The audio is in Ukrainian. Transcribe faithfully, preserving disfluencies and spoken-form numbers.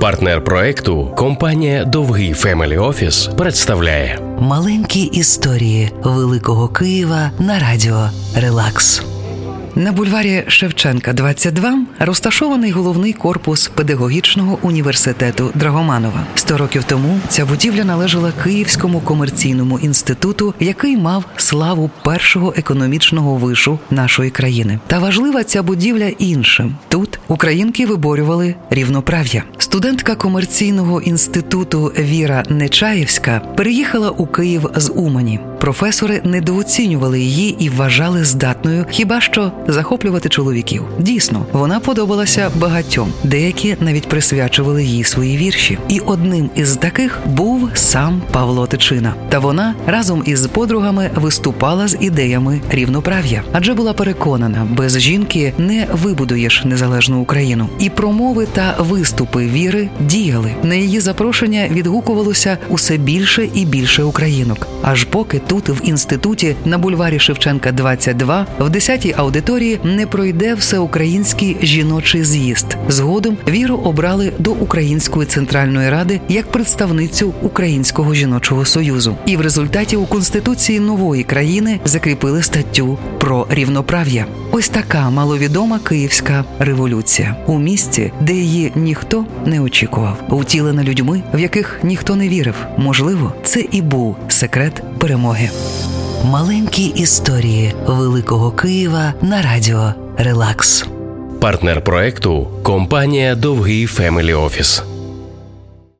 Партнер проекту компанія «Довгий Family Office» представляє «Маленькі історії Великого Києва» на радіо «Релакс». На бульварі Шевченка, двадцять два, розташований головний корпус педагогічного університету Драгоманова. Сто років тому ця будівля належала Київському комерційному інституту, який мав славу першого економічного вишу нашої країни. Та важлива ця будівля іншим. Тут українки виборювали рівноправ'я. Студентка комерційного інституту Віра Нечаївська переїхала у Київ з Умані. Професори недооцінювали її і вважали здатною хіба що захоплювати чоловіків. Дійсно, вона подобалася багатьом. Деякі навіть присвячували їй свої вірші. І одним із таких був сам Павло Тичина. Та вона разом із подругами виступала з ідеями рівноправ'я. Адже була переконана, без жінки не вибудуєш незалежну Україну. І промови та виступи Віри діяли. На її запрошення відгукувалося усе більше і більше українок. Аж поки тут, в інституті, на бульварі Шевченка, двадцять два, в десятій аудиторії не пройде Всеукраїнський жіночий з'їзд. Згодом Віру обрали до Української Центральної Ради як представницю Українського жіночого союзу. І в результаті у Конституції нової країни закріпили статтю про рівноправ'я. Ось така маловідома київська революція. У місті, де її ніхто не очікував. Втілена людьми, в яких ніхто не вірив. Можливо, це і був секрет перемоги. Маленькі історії Великого Києва на радіо «Релакс». Партнер проекту – компанія «Довгий Family Office».